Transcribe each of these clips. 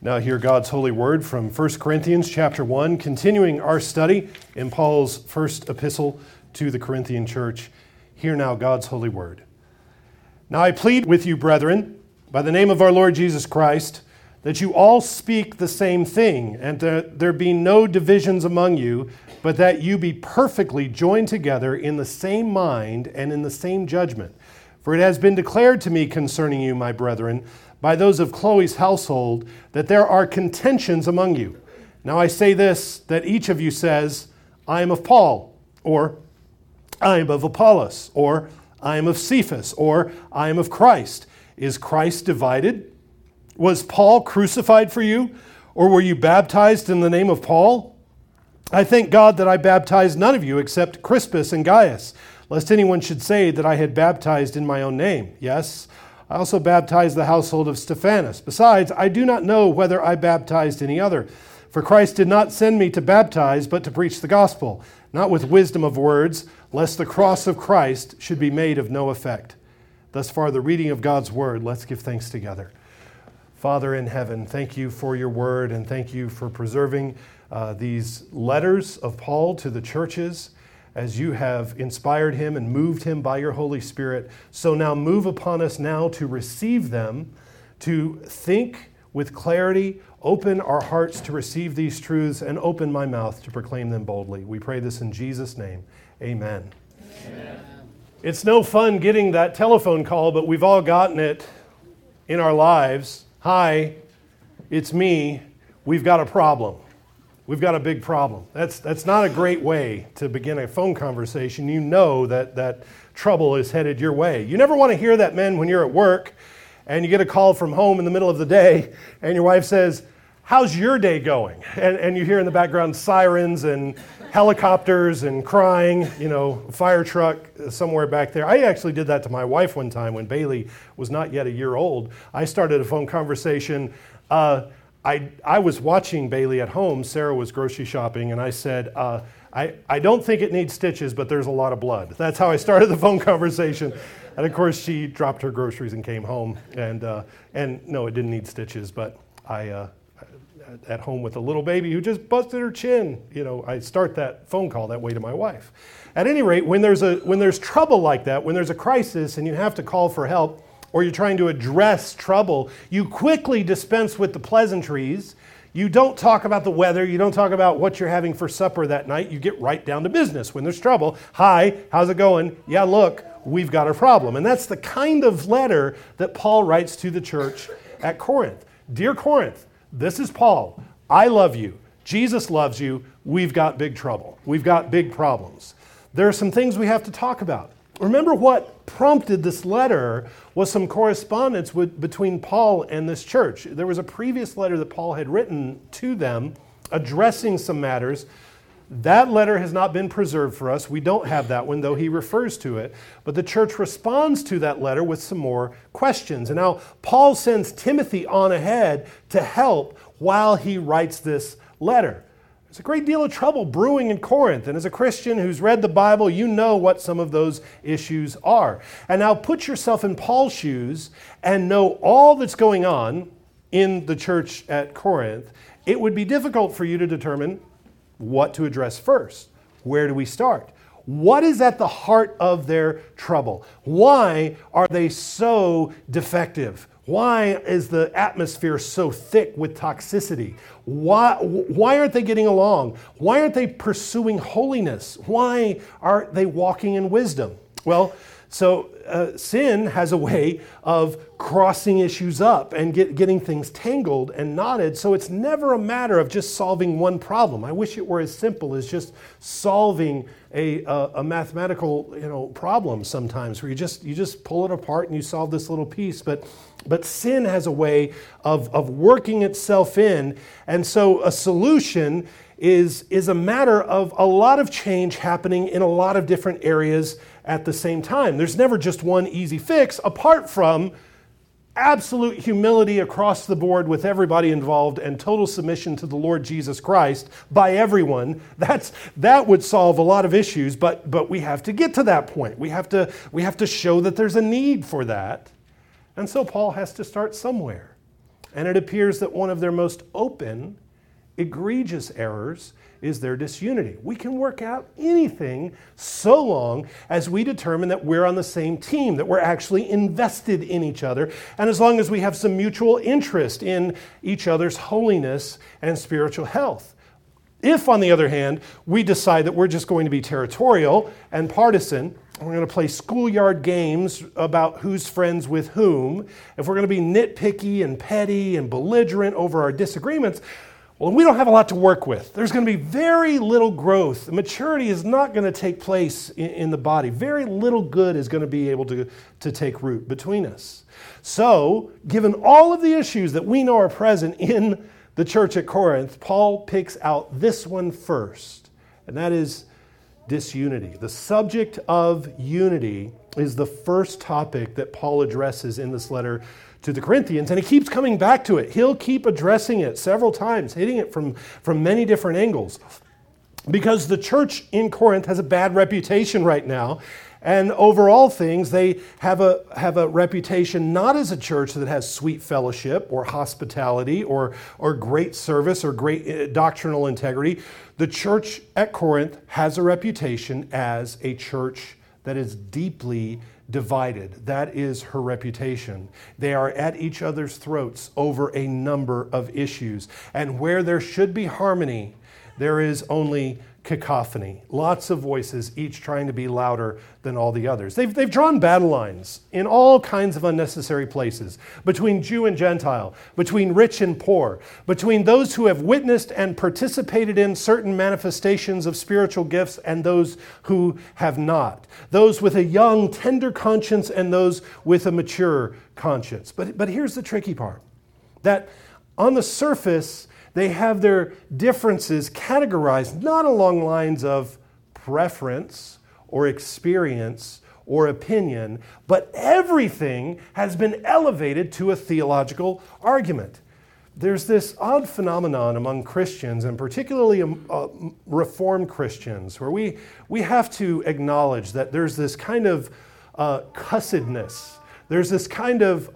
Now hear God's holy word from 1 Corinthians chapter 1, continuing our study in Paul's first epistle to the Corinthian church. Hear now God's holy word. Now I plead with you, brethren, by the name of our Lord Jesus Christ, that you all speak the same thing, and that there be no divisions among you, but that you be perfectly joined together in the same mind and in the same judgment. For it has been declared to me concerning you, my brethren, by those of Chloe's household, that there are contentions among you. Now I say this, that each of you says, I am of Paul, or I am of Apollos, or I am of Cephas, or I am of Christ. Is Christ divided? Was Paul crucified for you? Or were you baptized in the name of Paul? I thank God that I baptized none of you except Crispus and Gaius, lest anyone should say that I had baptized in my own name. Yes, I also baptized the household of Stephanas. Besides, I do not know whether I baptized any other. For Christ did not send me to baptize, but to preach the gospel, not with wisdom of words, lest the cross of Christ should be made of no effect. Thus far, the reading of God's word. Let's give thanks together. Father in heaven, thank you for your word, and thank you for preserving these letters of Paul to the churches. As you have inspired him and moved him by your Holy Spirit, so now move upon us now to receive them, to think with clarity, open our hearts to receive these truths, and open my mouth to proclaim them boldly. We pray this in Jesus' name. Amen. Amen. It's no fun getting that telephone call, but we've all gotten it in our lives. Hi, it's me. We've got a problem. We've got a big problem. That's not a great way to begin a phone conversation. You know that trouble is headed your way. You never want to hear that, men, when you're at work and you get a call from home in the middle of the day and your wife says, how's your day going? And you hear in the background sirens and helicopters and crying, fire truck somewhere back there. I actually did that to my wife one time when Bailey was not yet a year old. I started a phone conversation. I was watching Bailey at home. Sarah was grocery shopping, and I said, I don't think it needs stitches, but there's a lot of blood. That's how I started the phone conversation. And of course, she dropped her groceries and came home. And no, it didn't need stitches, but at home with a little baby who just busted her chin, I start that phone call that way to my wife. At any rate, when there's trouble like that, when there's a crisis and you have to call for help, or you're trying to address trouble, you quickly dispense with the pleasantries. You don't talk about the weather. You don't talk about what you're having for supper that night. You get right down to business when there's trouble. Hi, how's it going? Yeah, look, we've got a problem. And that's the kind of letter that Paul writes to the church at Corinth. Dear Corinth, this is Paul. I love you. Jesus loves you. We've got big trouble. We've got big problems. There are some things we have to talk about. Remember what prompted this letter was some correspondence between Paul and this church. There was a previous letter that Paul had written to them addressing some matters. That letter has not been preserved for us. We don't have that one, though he refers to it. But the church responds to that letter with some more questions. And now Paul sends Timothy on ahead to help while he writes this letter. There's a great deal of trouble brewing in Corinth, and as a Christian who's read the Bible, you know what some of those issues are. And now put yourself in Paul's shoes and know all that's going on in the church at Corinth. It would be difficult for you to determine what to address first. Where do we start? What is at the heart of their trouble? Why are they so defective? Why is the atmosphere so thick with toxicity? Why aren't they getting along? Why aren't they pursuing holiness? Why aren't they walking in wisdom? Well, so sin has a way of crossing issues up and getting things tangled and knotted, so it's never a matter of just solving one problem. I wish it were as simple as just solving a mathematical problem sometimes, where you just pull it apart and you solve this little piece, but sin has a way of working itself in, and so a solution is a matter of a lot of change happening in a lot of different areas at the same time. There's never just one easy fix, apart from absolute humility across the board with everybody involved and total submission to the Lord Jesus Christ by everyone. That would solve a lot of issues, but we have to get to that point. We have to show that there's a need for that. And so Paul has to start somewhere. And it appears that one of their most open, egregious errors is their disunity. We can work out anything so long as we determine that we're on the same team, that we're actually invested in each other, and as long as we have some mutual interest in each other's holiness and spiritual health. If, on the other hand, we decide that we're just going to be territorial and partisan, we're going to play schoolyard games about who's friends with whom, if we're going to be nitpicky and petty and belligerent over our disagreements, well, we don't have a lot to work with. There's going to be very little growth. Maturity is not going to take place in the body. Very little good is going to be able to take root between us. So, given all of the issues that we know are present in the church at Corinth, Paul picks out this one first, and that is disunity. The subject of unity is the first topic that Paul addresses in this letter to the Corinthians, and he keeps coming back to it. He'll keep addressing it several times, hitting it from many different angles, because the church in Corinth has a bad reputation right now, and over all things, they have a reputation not as a church that has sweet fellowship or hospitality or great service or great doctrinal integrity. The church at Corinth has a reputation as a church that is deeply divided. That is her reputation. They are at each other's throats over a number of issues. And where there should be harmony, there is only cacophony. Lots of voices, each trying to be louder than all the others. They've drawn battle lines in all kinds of unnecessary places, between Jew and Gentile, between rich and poor, between those who have witnessed and participated in certain manifestations of spiritual gifts and those who have not, those with a young, tender conscience and those with a mature conscience. But here's the tricky part, that on the surface, they have their differences categorized not along lines of preference or experience or opinion, but everything has been elevated to a theological argument. There's this odd phenomenon among Christians, and particularly Reformed Christians, where we have to acknowledge that there's this kind of cussedness, there's this kind of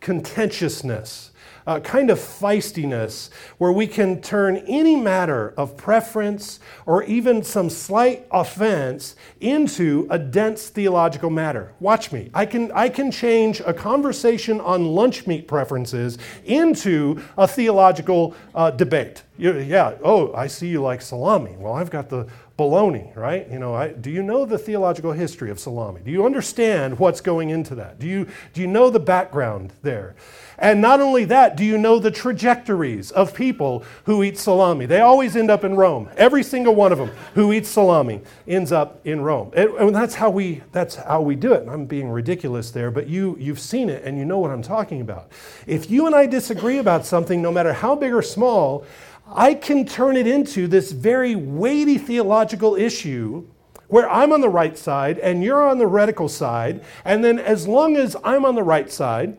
contentiousness, a kind of feistiness where we can turn any matter of preference or even some slight offense into a dense theological matter. Watch me. I can change a conversation on lunch meat preferences into a theological debate. Yeah, oh, I see you like salami. Well, I've got the bologna, right? You know, do you know the theological history of salami? Do you understand what's going into that? Do you know the background there? And not only that, do you know the trajectories of people who eat salami? They always end up in Rome. Every single one of them who eats salami ends up in Rome. And that's how we do it. And I'm being ridiculous there, but you've seen it and you know what I'm talking about. If you and I disagree about something, no matter how big or small, I can turn it into this very weighty theological issue where I'm on the right side and you're on the radical side, and then as long as I'm on the right side,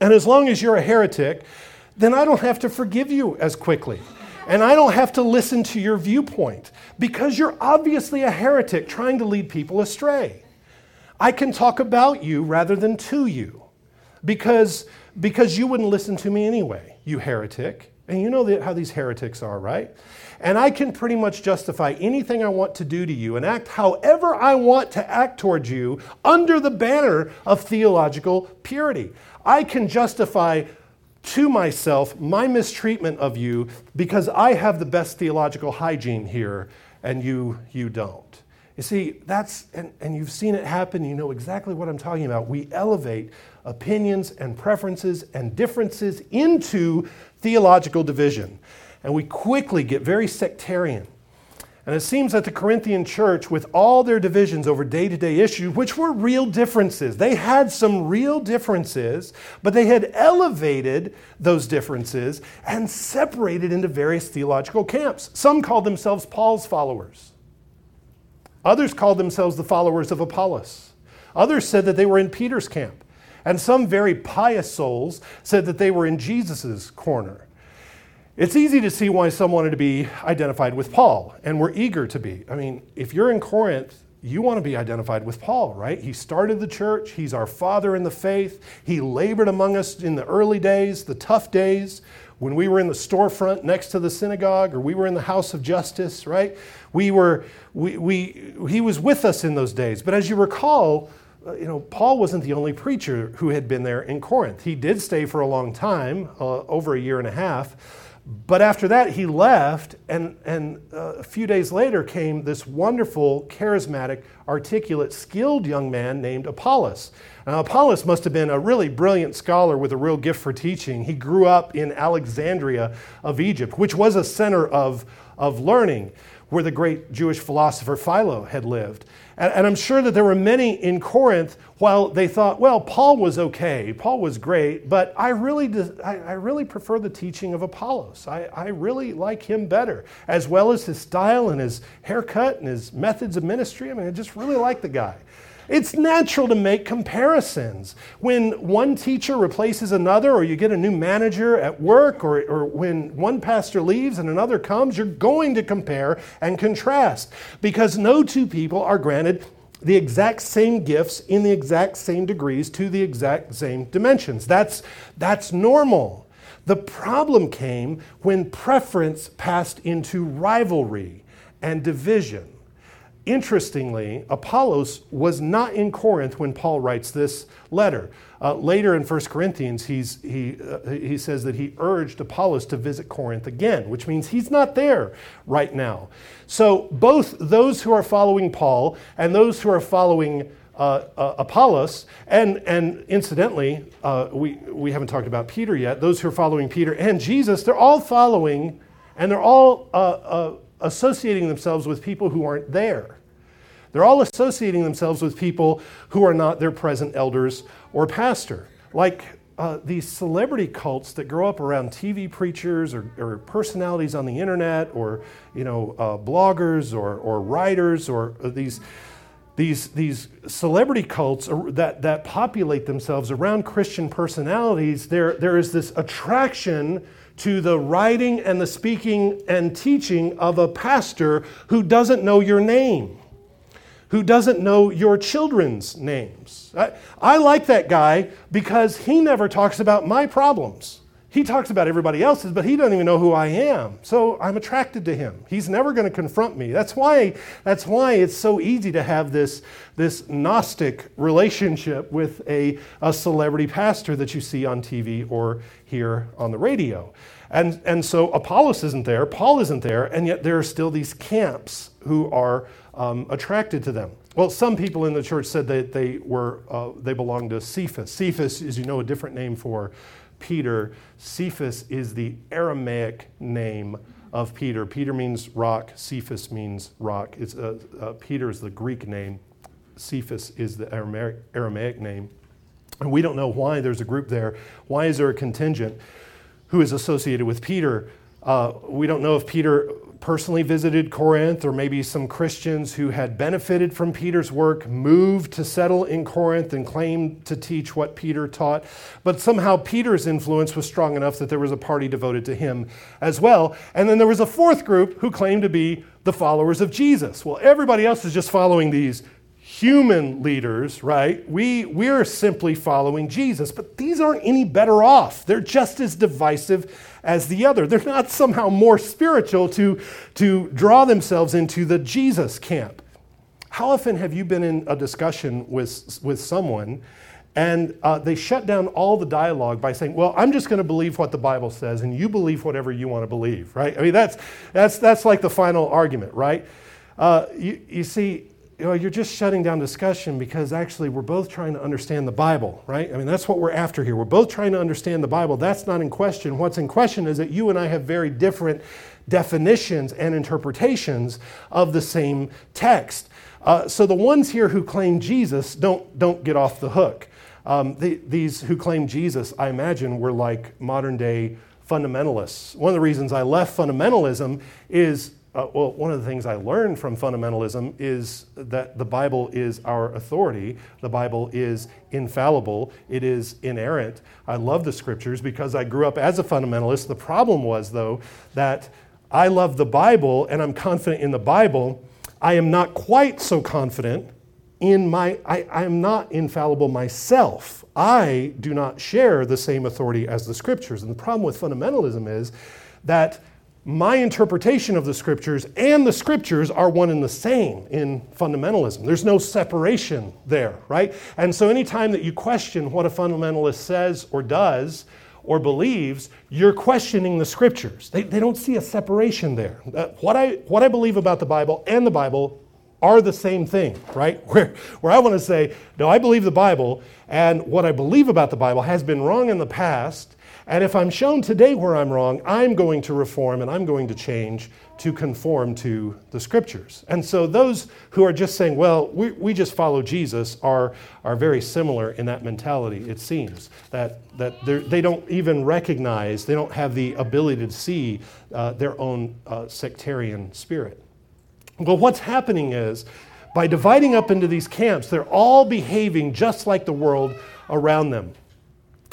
and as long as you're a heretic, then I don't have to forgive you as quickly. And I don't have to listen to your viewpoint because you're obviously a heretic trying to lead people astray. I can talk about you rather than to you because you wouldn't listen to me anyway, you heretic. And you know how these heretics are, right? And I can pretty much justify anything I want to do to you and act however I want to act towards you under the banner of theological purity. I can justify to myself my mistreatment of you because I have the best theological hygiene here and you don't. You see, and you've seen it happen, you know exactly what I'm talking about. We elevate opinions and preferences and differences into theological division. And we quickly get very sectarian. And it seems that the Corinthian church, with all their divisions over day-to-day issues, which were real differences, they had some real differences, but they had elevated those differences and separated into various theological camps. Some called themselves Paul's followers. Others called themselves the followers of Apollos. Others said that they were in Peter's camp. And some very pious souls said that they were in Jesus' corner. It's easy to see why some wanted to be identified with Paul and were eager to be. I mean, if you're in Corinth, You want to be identified with Paul, right? He started the church. He's our father in the faith. He labored among us in the early days, the tough days, when we were in the storefront next to the synagogue, or we were in the house of justice, right? He was with us in those days. But as you recall, Paul wasn't the only preacher who had been there in Corinth. He did stay for a long time, over a year and a half. But after that, he left, and a few days later came this wonderful, charismatic, articulate, skilled young man named Apollos. Now, Apollos must have been a really brilliant scholar with a real gift for teaching. He grew up in Alexandria of Egypt, which was a center of learning, where the great Jewish philosopher Philo had lived. And I'm sure that there were many in Corinth, while they thought, well, Paul was okay, Paul was great, but I really prefer the teaching of Apollos. I really like him better, as well as his style and his haircut and his methods of ministry. I mean, I just really like the guy. It's natural to make comparisons. When one teacher replaces another, or you get a new manager at work, or when one pastor leaves and another comes, you're going to compare and contrast, because no two people are granted the exact same gifts in the exact same degrees to the exact same dimensions. That's normal. The problem came when preference passed into rivalry and division. Interestingly, Apollos was not in Corinth when Paul writes this letter. Later in 1 Corinthians, he says that he urged Apollos to visit Corinth again, which means he's not there right now. So both those who are following Paul and those who are following Apollos, and incidentally, we haven't talked about Peter yet, those who are following Peter and Jesus, they're all following, and they're all associating themselves with people who aren't there. They're all associating themselves with people who are not their present elders or pastor. Like these celebrity cults that grow up around TV preachers or personalities on the internet, or bloggers or writers, or these celebrity cults that populate themselves around Christian personalities. There is this attraction to the writing and the speaking and teaching of a pastor who doesn't know your name, who doesn't know your children's names. I like that guy because he never talks about my problems. He talks about everybody else's, but he doesn't even know who I am. So I'm attracted to him. He's never going to confront me. That's why it's so easy to have this Gnostic relationship with a celebrity pastor that you see on TV or here on the radio. And so Apollos isn't there, Paul isn't there, and yet there are still these camps who are attracted to them. Well, some people in the church said that they belonged to Cephas. Cephas is, a different name for Peter. Cephas is the Aramaic name of Peter. Peter means rock. Cephas means rock. It's Peter is the Greek name. Cephas is the Aramaic name. And we don't know why there's a group there. Why is there a contingent who is associated with Peter? We don't know if Peter personally visited Corinth, or maybe some Christians who had benefited from Peter's work moved to settle in Corinth and claimed to teach what Peter taught. But somehow Peter's influence was strong enough that there was a party devoted to him as well. And then there was a fourth group who claimed to be the followers of Jesus. Well, everybody else is just following these human leaders, right? We're simply following Jesus, but these aren't any better off. They're just as divisive as the other. They're not somehow more spiritual to draw themselves into the Jesus camp. How often have you been in a discussion with someone and they shut down all the dialogue by saying, well, I'm just going to believe what the Bible says and you believe whatever you want to believe, right? I mean, that's like the final argument, right? You see, you're just shutting down discussion because actually we're both trying to understand the Bible, right? I mean, that's what we're after here. We're both trying to understand the Bible. That's not in question. What's in question is that you and I have very different definitions and interpretations of the same text. So the ones here who claim Jesus don't get off the hook. These who claim Jesus, I imagine, were like modern-day fundamentalists. One of the reasons I left fundamentalism is one of the things I learned from fundamentalism is that the Bible is our authority. The Bible is infallible. It is inerrant. I love the scriptures because I grew up as a fundamentalist. The problem was, though, that I love the Bible and I'm confident in the Bible, I am not quite so confident in my, I am not infallible myself. I do not share the same authority as the scriptures. And the problem with fundamentalism is that my interpretation of the scriptures and the scriptures are one and the same in fundamentalism. There's no separation there, right? And so anytime that you question what a fundamentalist says or does or believes, you're questioning the scriptures. They don't see a separation there. What I believe about the Bible and the Bible are the same thing, right? Where I want to say, no, I believe the Bible, and what I believe about the Bible has been wrong in the past. And if I'm shown today where I'm wrong, I'm going to reform and I'm going to change to conform to the scriptures. And so those who are just saying, well, we just follow Jesus are very similar in that mentality, it seems. That they don't even recognize, they don't have the ability to see their own sectarian spirit. Well, what's happening is, by dividing up into these camps, they're all behaving just like the world around them.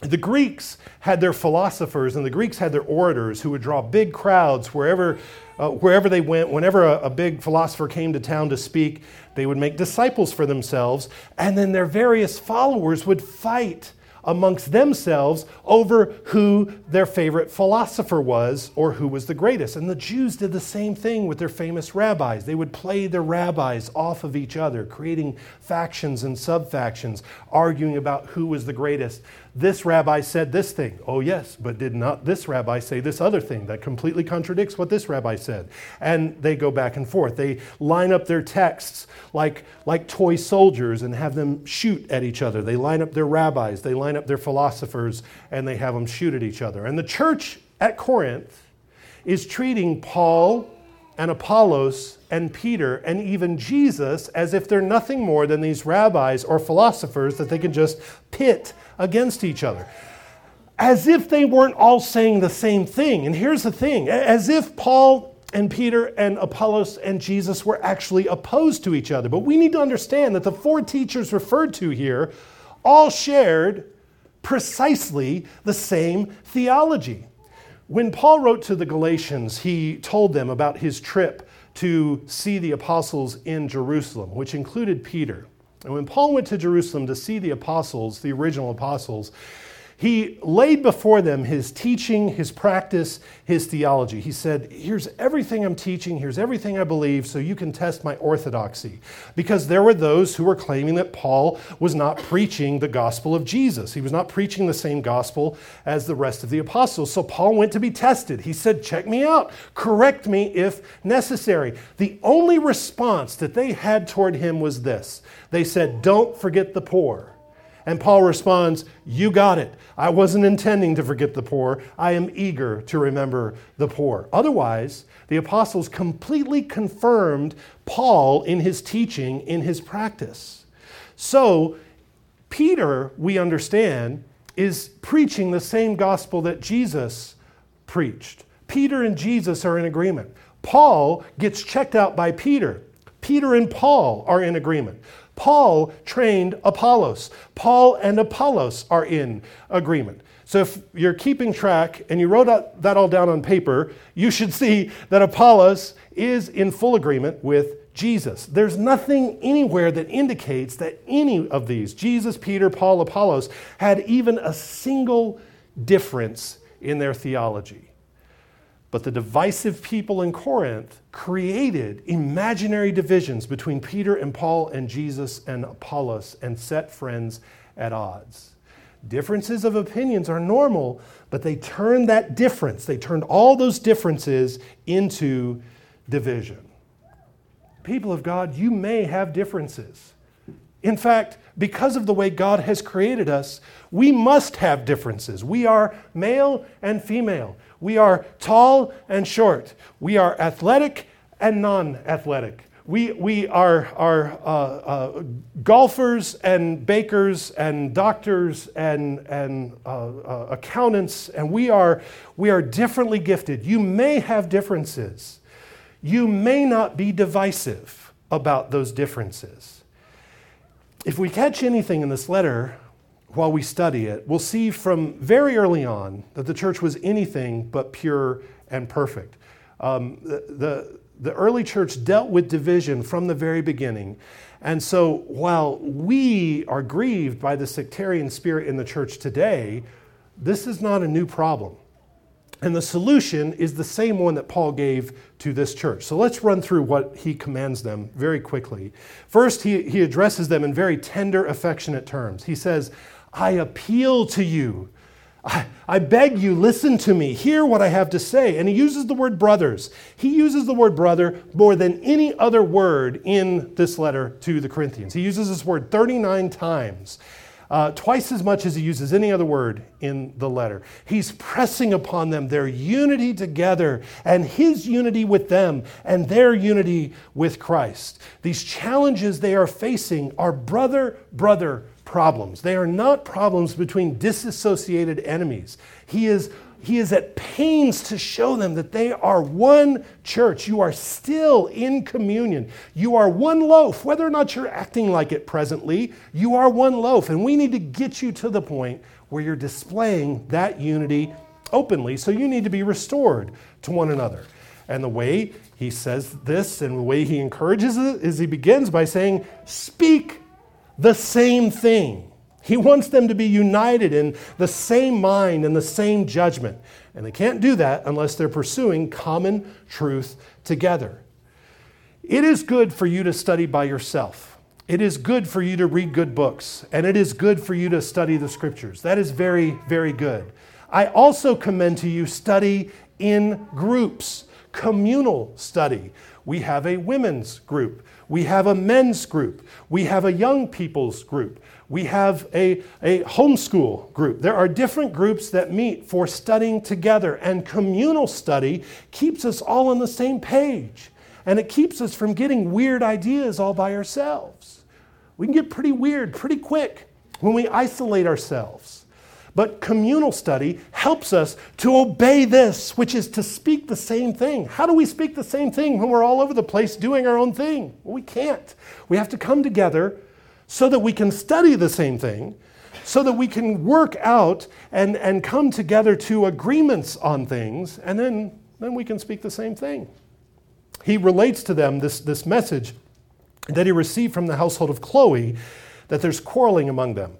The Greeks had their philosophers and the Greeks had their orators who would draw big crowds wherever they went. Whenever a big philosopher came to town to speak, they would make disciples for themselves, and then their various followers would fight amongst themselves over who their favorite philosopher was or who was the greatest. And the Jews did the same thing with their famous rabbis. They would play their rabbis off of each other, creating factions and subfactions, arguing about who was the greatest. This rabbi said this thing. Oh yes, but did not this rabbi say this other thing that completely contradicts what this rabbi said? And they go back and forth. They line up their texts like toy soldiers and have them shoot at each other. They line up their rabbis, they line up their philosophers, and they have them shoot at each other. And the church at Corinth is treating Paul and Apollos and Peter and even Jesus as if they're nothing more than these rabbis or philosophers that they can just pit against each other. As if they weren't all saying the same thing. And here's the thing, as if Paul and Peter and Apollos and Jesus were actually opposed to each other. But we need to understand that the four teachers referred to here all shared precisely the same theology. When Paul wrote to the Galatians, he told them about his trip to see the apostles in Jerusalem, which included Peter. And when Paul went to Jerusalem to see the apostles, the original apostles, he laid before them his teaching, his practice, his theology. He said, here's everything I'm teaching, here's everything I believe, so you can test my orthodoxy. Because there were those who were claiming that Paul was not preaching the gospel of Jesus. He was not preaching the same gospel as the rest of the apostles. So Paul went to be tested. He said, check me out, correct me if necessary. The only response that they had toward him was this. They said, don't forget the poor. And Paul responds, you got it. I wasn't intending to forget the poor. I am eager to remember the poor. Otherwise, the apostles completely confirmed Paul in his teaching, in his practice. So Peter, we understand, is preaching the same gospel that Jesus preached. Peter and Jesus are in agreement. Paul gets checked out by Peter. Peter and Paul are in agreement. Paul trained Apollos. Paul and Apollos are in agreement. So if you're keeping track and you wrote that all down on paper, you should see that Apollos is in full agreement with Jesus. There's nothing anywhere that indicates that any of these, Jesus, Peter, Paul, Apollos, had even a single difference in their theology. But the divisive people in Corinth created imaginary divisions between Peter and Paul and Jesus and Apollos and set friends at odds. Differences of opinions are normal, but they turned all those differences into division. People of God, you may have differences. In fact, because of the way God has created us, we must have differences. We are male and female. We are tall and short. We are athletic and non-athletic. We are golfers and bakers and doctors and accountants, and we are differently gifted. You may have differences. You may not be divisive about those differences. If we catch anything in this letter, while we study it, we'll see from very early on that the church was anything but pure and perfect. Um, the, the, The early church dealt with division from the very beginning. And so while we are grieved by the sectarian spirit in the church today, this is not a new problem. And the solution is the same one that Paul gave to this church. So let's run through what he commands them very quickly. First, he addresses them in very tender, affectionate terms. He says, I appeal to you. I beg you, listen to me, hear what I have to say. And he uses the word brothers. He uses the word brother more than any other word in this letter to the Corinthians. He uses this word 39 times, twice as much as he uses any other word in the letter. He's pressing upon them their unity together and his unity with them and their unity with Christ. These challenges they are facing are brother problems. They are not problems between disassociated enemies. He is at pains to show them that they are one church. You are still in communion. You are one loaf. Whether or not you're acting like it presently, you are one loaf. And we need to get you to the point where you're displaying that unity openly. So you need to be restored to one another. And the way he says this and the way he encourages it is he begins by saying, speak the same thing. He wants them to be united in the same mind and the same judgment. And they can't do that unless they're pursuing common truth together. It is good for you to study by yourself. It is good for you to read good books. And it is good for you to study the scriptures. That is very, very good. I also commend to you study in groups, communal study. We have a women's group. We have a men's group. We have a young people's group. We have a homeschool group. There are different groups that meet for studying together, and communal study keeps us all on the same page, and it keeps us from getting weird ideas all by ourselves. We can get pretty weird pretty quick when we isolate ourselves. But communal study helps us to obey this, which is to speak the same thing. How do we speak the same thing when we're all over the place doing our own thing? Well, we can't. We have to come together so that we can study the same thing, so that we can work out and come together to agreements on things, and then we can speak the same thing. He relates to them this message that he received from the household of Chloe, that there's quarreling among them.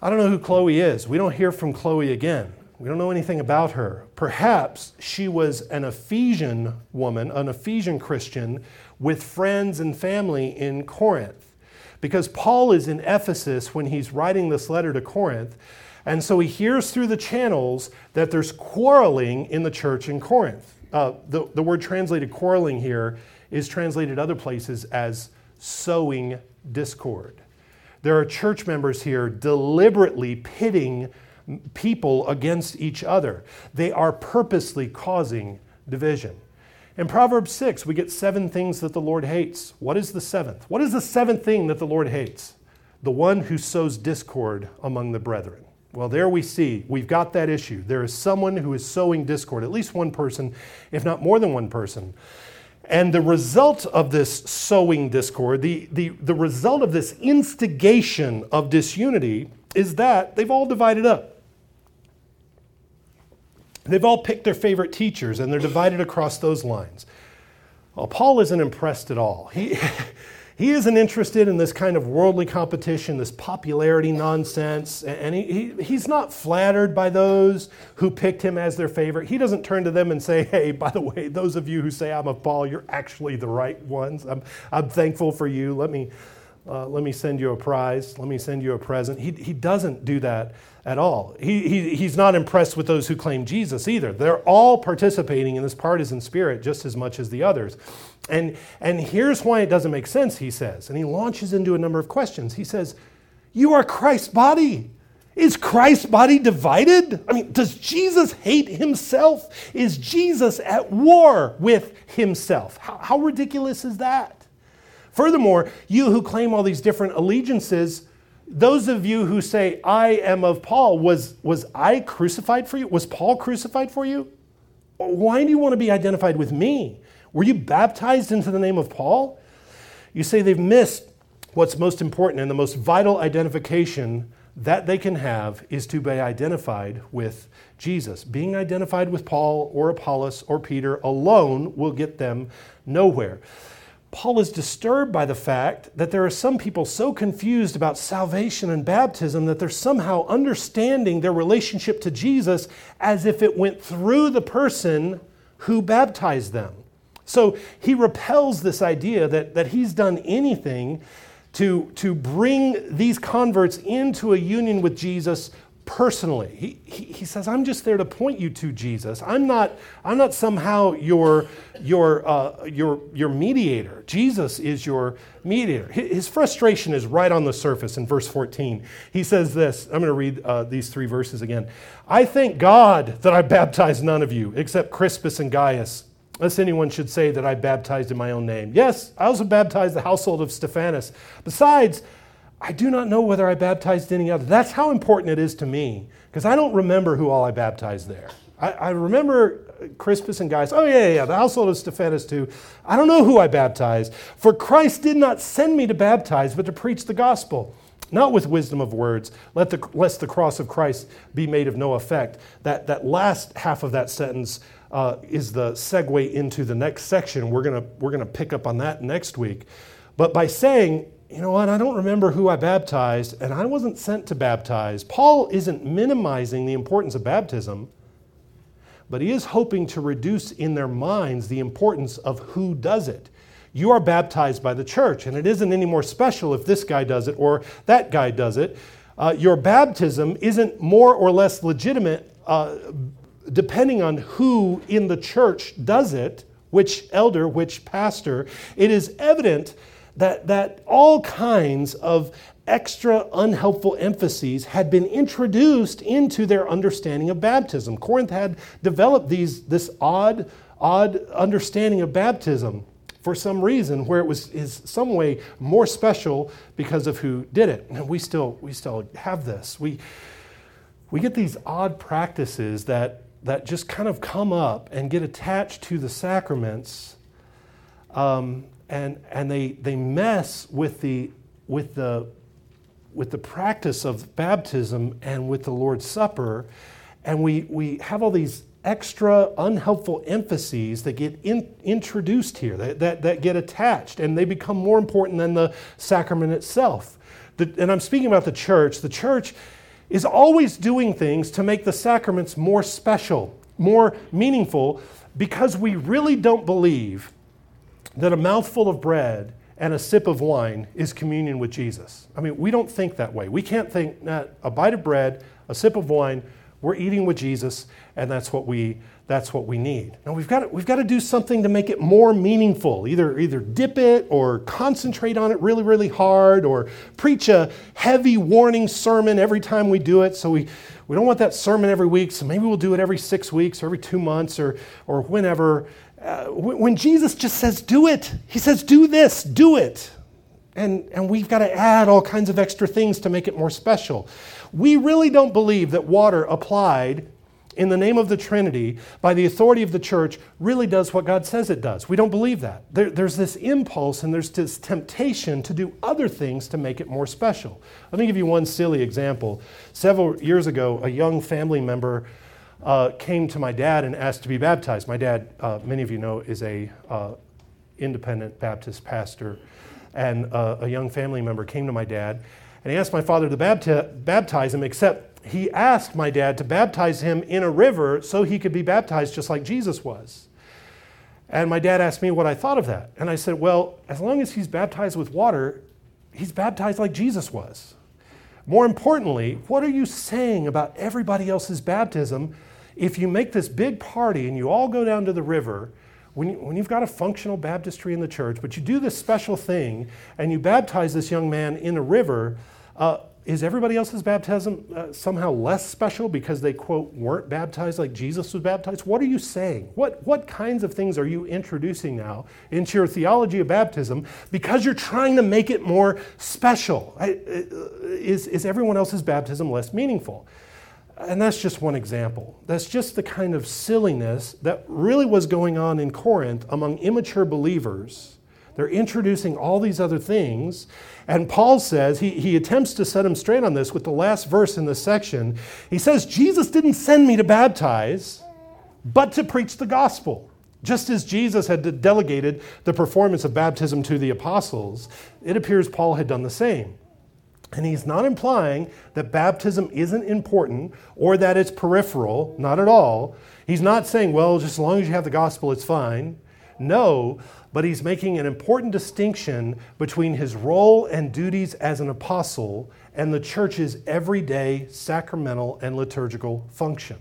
I don't know who Chloe is. We don't hear from Chloe again. We don't know anything about her. Perhaps she was an Ephesian woman, an Ephesian Christian, with friends and family in Corinth. Because Paul is in Ephesus when he's writing this letter to Corinth, and so he hears through the channels that there's quarreling in the church in Corinth. The word translated quarreling here is translated other places as sowing discord. There are church members here deliberately pitting people against each other. They are purposely causing division. In Proverbs 6, we get 7 things that the Lord hates. What is the 7th? What is the 7th thing that the Lord hates? The one who sows discord among the brethren. Well, there we see, we've got that issue. There is someone who is sowing discord, at least one person, if not more than one person. And the result of this sowing discord, the result of this instigation of disunity is that they've all divided up. They've all picked their favorite teachers and they're divided across those lines. Well, Paul isn't impressed at all. He isn't interested in this kind of worldly competition, this popularity nonsense, and he's not flattered by those who picked him as their favorite. He doesn't turn to them and say, hey, by the way, those of you who say I'm of Paul, you're actually the right ones. I'm thankful for you. Let me send you a prize. Let me send you a present. He doesn't do that at all. He's not impressed with those who claim Jesus either. They're all participating in this partisan spirit just as much as the others. And here's why it doesn't make sense, he says. And he launches into a number of questions. He says, you are Christ's body. Is Christ's body divided? I mean, does Jesus hate himself? Is Jesus at war with himself? How ridiculous is that? Furthermore, you who claim all these different allegiances, those of you who say, I am of Paul, was I crucified for you? Was Paul crucified for you? Why do you want to be identified with me? Were you baptized into the name of Paul? You say they've missed what's most important and the most vital identification that they can have is to be identified with Jesus. Being identified with Paul or Apollos or Peter alone will get them nowhere. Paul is disturbed by the fact that there are some people so confused about salvation and baptism that they're somehow understanding their relationship to Jesus as if it went through the person who baptized them. So he repels this idea that he's done anything to bring these converts into a union with Jesus personally. He says, I'm just there to point you to Jesus. I'm not somehow your mediator. Jesus is your mediator. His frustration is right on the surface in verse 14. He says this. I'm going to read these three verses again. I thank God that I baptized none of you except Crispus and Gaius, lest anyone should say that I baptized in my own name. Yes, I also baptized the household of Stephanas. Besides, I do not know whether I baptized any other. That's how important it is to me, because I don't remember who all I baptized there. I remember Crispus and Gaius. Oh, yeah, the household of Stephanas too. I don't know who I baptized. For Christ did not send me to baptize, but to preach the gospel, not with wisdom of words, lest the cross of Christ be made of no effect. That last half of that sentence is the segue into the next section. We're gonna pick up on that next week. But by saying, you know what, I don't remember who I baptized, and I wasn't sent to baptize, Paul isn't minimizing the importance of baptism, but he is hoping to reduce in their minds the importance of who does it. You are baptized by the church, and it isn't any more special if this guy does it or that guy does it. Your baptism isn't more or less legitimate depending on who in the church does it, which elder, which pastor. It is evident that all kinds of extra unhelpful emphases had been introduced into their understanding of baptism. Corinth had developed this odd understanding of baptism for some reason, where it is some way more special because of who did it. And we still have this. We get these odd practices that just kind of come up and get attached to the sacraments. And they mess with the practice of baptism and with the Lord's Supper, and we have all these extra unhelpful emphases that get introduced here, that get attached, and they become more important than the sacrament itself. And I'm speaking about the church. The church is always doing things to make the sacraments more special, more meaningful, because we really don't believe that a mouthful of bread and a sip of wine is communion with Jesus. I mean, we don't think that way. We can't think that a bite of bread, a sip of wine, we're eating with Jesus, and that's what we need. Now we've got to do something to make it more meaningful. Either dip it or concentrate on it really, really hard, or preach a heavy warning sermon every time we do it. So we don't want that sermon every week. So maybe we'll do it every 6 weeks or every 2 months or whenever. When Jesus just says, do it. He says, do this, do it. And we've got to add all kinds of extra things to make it more special. We really don't believe that water applied in the name of the Trinity by the authority of the church really does what God says it does. We don't believe that. There's this impulse and there's this temptation to do other things to make it more special. Let me give you one silly example. Several years ago, a young family member came to my dad and asked to be baptized. My dad, many of you know, is a independent Baptist pastor, and a young family member came to my dad, and he asked my father to baptize him, except he asked my dad to baptize him in a river so he could be baptized just like Jesus was. And my dad asked me what I thought of that, and I said, well, as long as he's baptized with water, he's baptized like Jesus was. More importantly, what are you saying about everybody else's baptism if you make this big party and you all go down to the river when you've got a functional baptistry in the church, but you do this special thing and you baptize this young man in a river? Is everybody else's baptism somehow less special because they, quote, weren't baptized like Jesus was baptized? What are you saying? What kinds of things are you introducing now into your theology of baptism because you're trying to make it more special? Is everyone else's baptism less meaningful? And that's just one example. That's just the kind of silliness that really was going on in Corinth among immature believers They're introducing all these other things. And Paul says, he attempts to set him straight on this with the last verse in this section. He says, Jesus didn't send me to baptize, but to preach the gospel. Just as Jesus had delegated the performance of baptism to the apostles, it appears Paul had done the same. And he's not implying that baptism isn't important or that it's peripheral, not at all. He's not saying, well, just as long as you have the gospel, it's fine. No, but he's making an important distinction between his role and duties as an apostle and the church's everyday sacramental and liturgical function.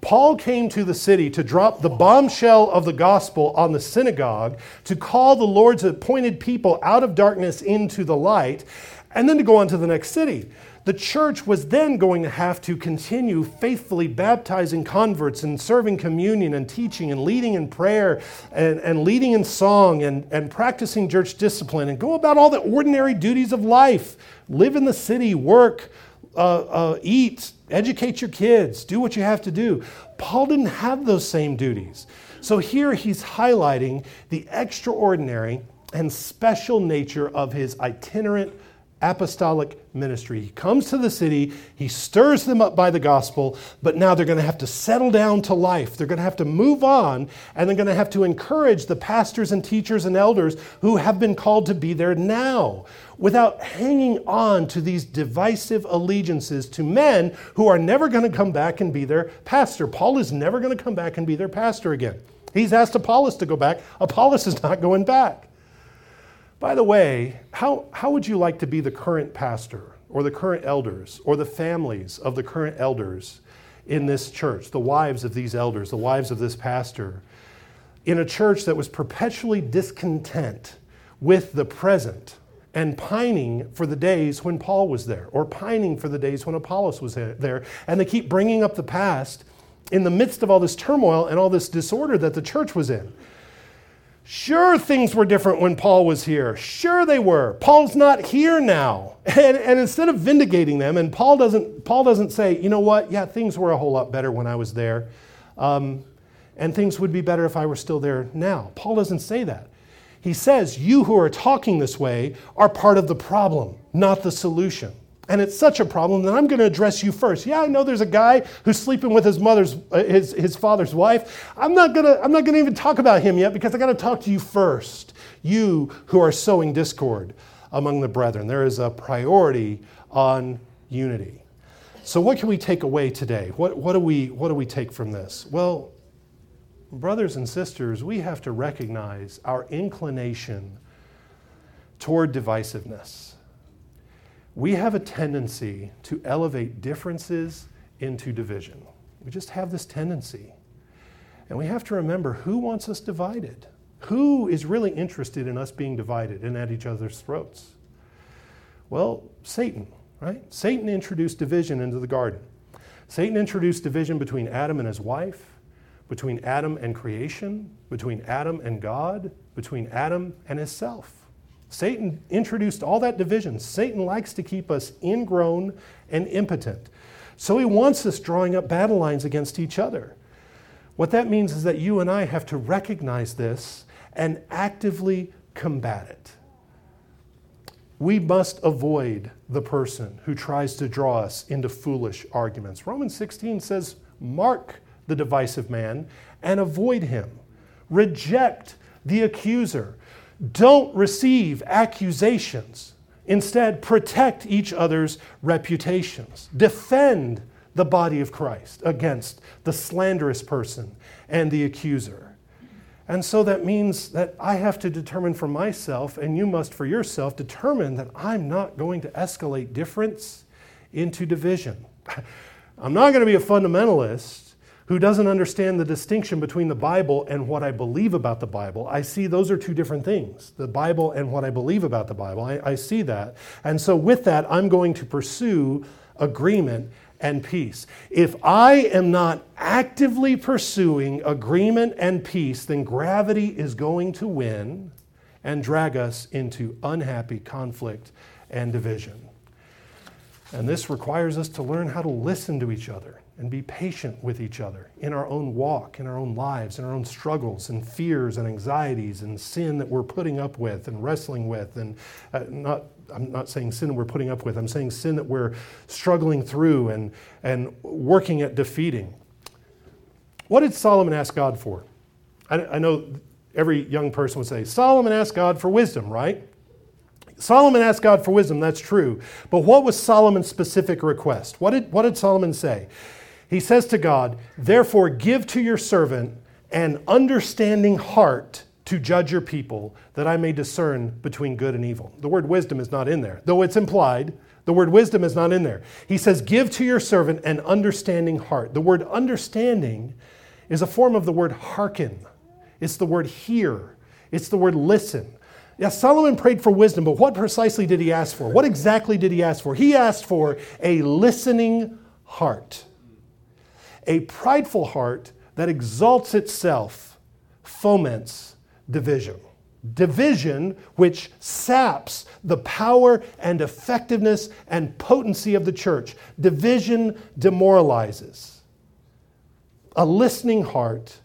Paul came to the city to drop the bombshell of the gospel on the synagogue, to call the Lord's appointed people out of darkness into the light, and then to go on to the next city. The church was then going to have to continue faithfully baptizing converts and serving communion and teaching and leading in prayer and leading in song and practicing church discipline and go about all the ordinary duties of life. Live in the city, work, eat, educate your kids, do what you have to do. Paul didn't have those same duties. So here he's highlighting the extraordinary and special nature of his itinerant apostolic ministry. He comes to the city, he stirs them up by the gospel, but now they're going to have to settle down to life. They're going to have to move on, and they're going to have to encourage the pastors and teachers and elders who have been called to be there now, without hanging on to these divisive allegiances to men who are never going to come back and be their pastor. Paul is never going to come back and be their pastor again. He's asked Apollos to go back. Apollos is not going back. By the way, how would you like to be the current pastor or the current elders or the families of the current elders in this church, the wives of these elders, the wives of this pastor, in a church that was perpetually discontent with the present and pining for the days when Paul was there or pining for the days when Apollos was there, and they keep bringing up the past in the midst of all this turmoil and all this disorder that the church was in? Sure, things were different when Paul was here. Sure, they were. Paul's not here now. And instead of vindicating them, and Paul doesn't say, you know what? Yeah, things were a whole lot better when I was there. And things would be better if I were still there now. Paul doesn't say that. He says, you who are talking this way are part of the problem, not the solution. And it's such a problem that I'm going to address you first. Yeah, I know there's a guy who's sleeping with his father's wife. I'm not going to even talk about him yet because I got to talk to you first. You who are sowing discord among the brethren. There is a priority on unity. So what can we take away today? What do we take from this? Well, brothers and sisters, we have to recognize our inclination toward divisiveness. We have a tendency to elevate differences into division. We just have this tendency. And we have to remember who wants us divided. Who is really interested in us being divided and at each other's throats? Well, Satan, right? Satan introduced division into the garden. Satan introduced division between Adam and his wife, between Adam and creation, between Adam and God, between Adam and himself. Satan introduced all that division. Satan likes to keep us ingrown and impotent. So he wants us drawing up battle lines against each other. What that means is that you and I have to recognize this and actively combat it. We must avoid the person who tries to draw us into foolish arguments. Romans 16 says, mark the divisive man and avoid him. Reject the accuser. Don't receive accusations. Instead, protect each other's reputations. Defend the body of Christ against the slanderous person and the accuser. And so that means that I have to determine for myself, and you must for yourself, determine that I'm not going to escalate difference into division. I'm not going to be a fundamentalist who doesn't understand the distinction between the Bible and what I believe about the Bible. I see those are two different things, the Bible and what I believe about the Bible. I see that. And so with that, I'm going to pursue agreement and peace. If I am not actively pursuing agreement and peace, then gravity is going to win and drag us into unhappy conflict and division. And this requires us to learn how to listen to each other and be patient with each other in our own walk, in our own lives, in our own struggles and fears and anxieties and sin that we're putting up with and wrestling with. And I'm not saying sin we're putting up with. I'm saying sin that we're struggling through and working at defeating. What did Solomon ask God for? I know every young person would say, Solomon asked God for wisdom, right? Solomon asked God for wisdom, that's true. But what was Solomon's specific request? What did Solomon say? He says to God, therefore give to your servant an understanding heart to judge your people, that I may discern between good and evil. The word wisdom is not in there, though it's implied. The word wisdom is not in there. He says, give to your servant an understanding heart. The word understanding is a form of the word hearken. It's the word hear. It's the word listen. Yes, Solomon prayed for wisdom, but what precisely did he ask for? What exactly did he ask for? He asked for a listening heart. A prideful heart that exalts itself foments division. Division which saps the power and effectiveness and potency of the church. Division demoralizes. A listening heart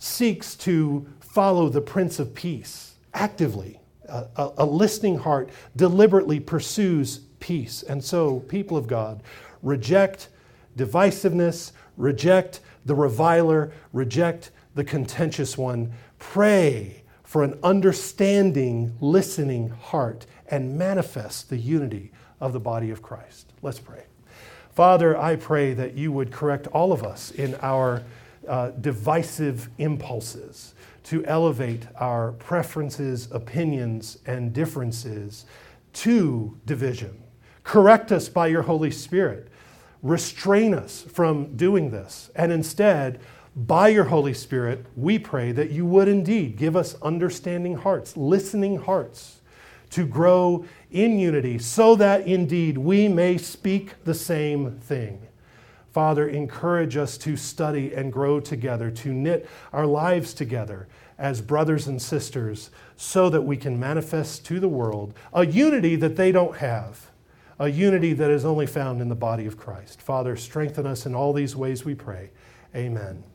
seeks to follow the Prince of Peace actively. A listening heart deliberately pursues peace. And so, people of God, reject divisiveness, reject the reviler, reject the contentious one. Pray for an understanding, listening heart and manifest the unity of the body of Christ. Let's pray. Father, I pray that you would correct all of us in our divisive impulses to elevate our preferences, opinions, and differences to division. Correct us by your Holy Spirit. Restrain us from doing this, and instead, by your Holy Spirit, we pray that you would indeed give us understanding hearts, listening hearts, to grow in unity so that indeed we may speak the same thing. Father, encourage us to study and grow together, to knit our lives together as brothers and sisters so that we can manifest to the world a unity that they don't have, a unity that is only found in the body of Christ. Father, strengthen us in all these ways, we pray. Amen.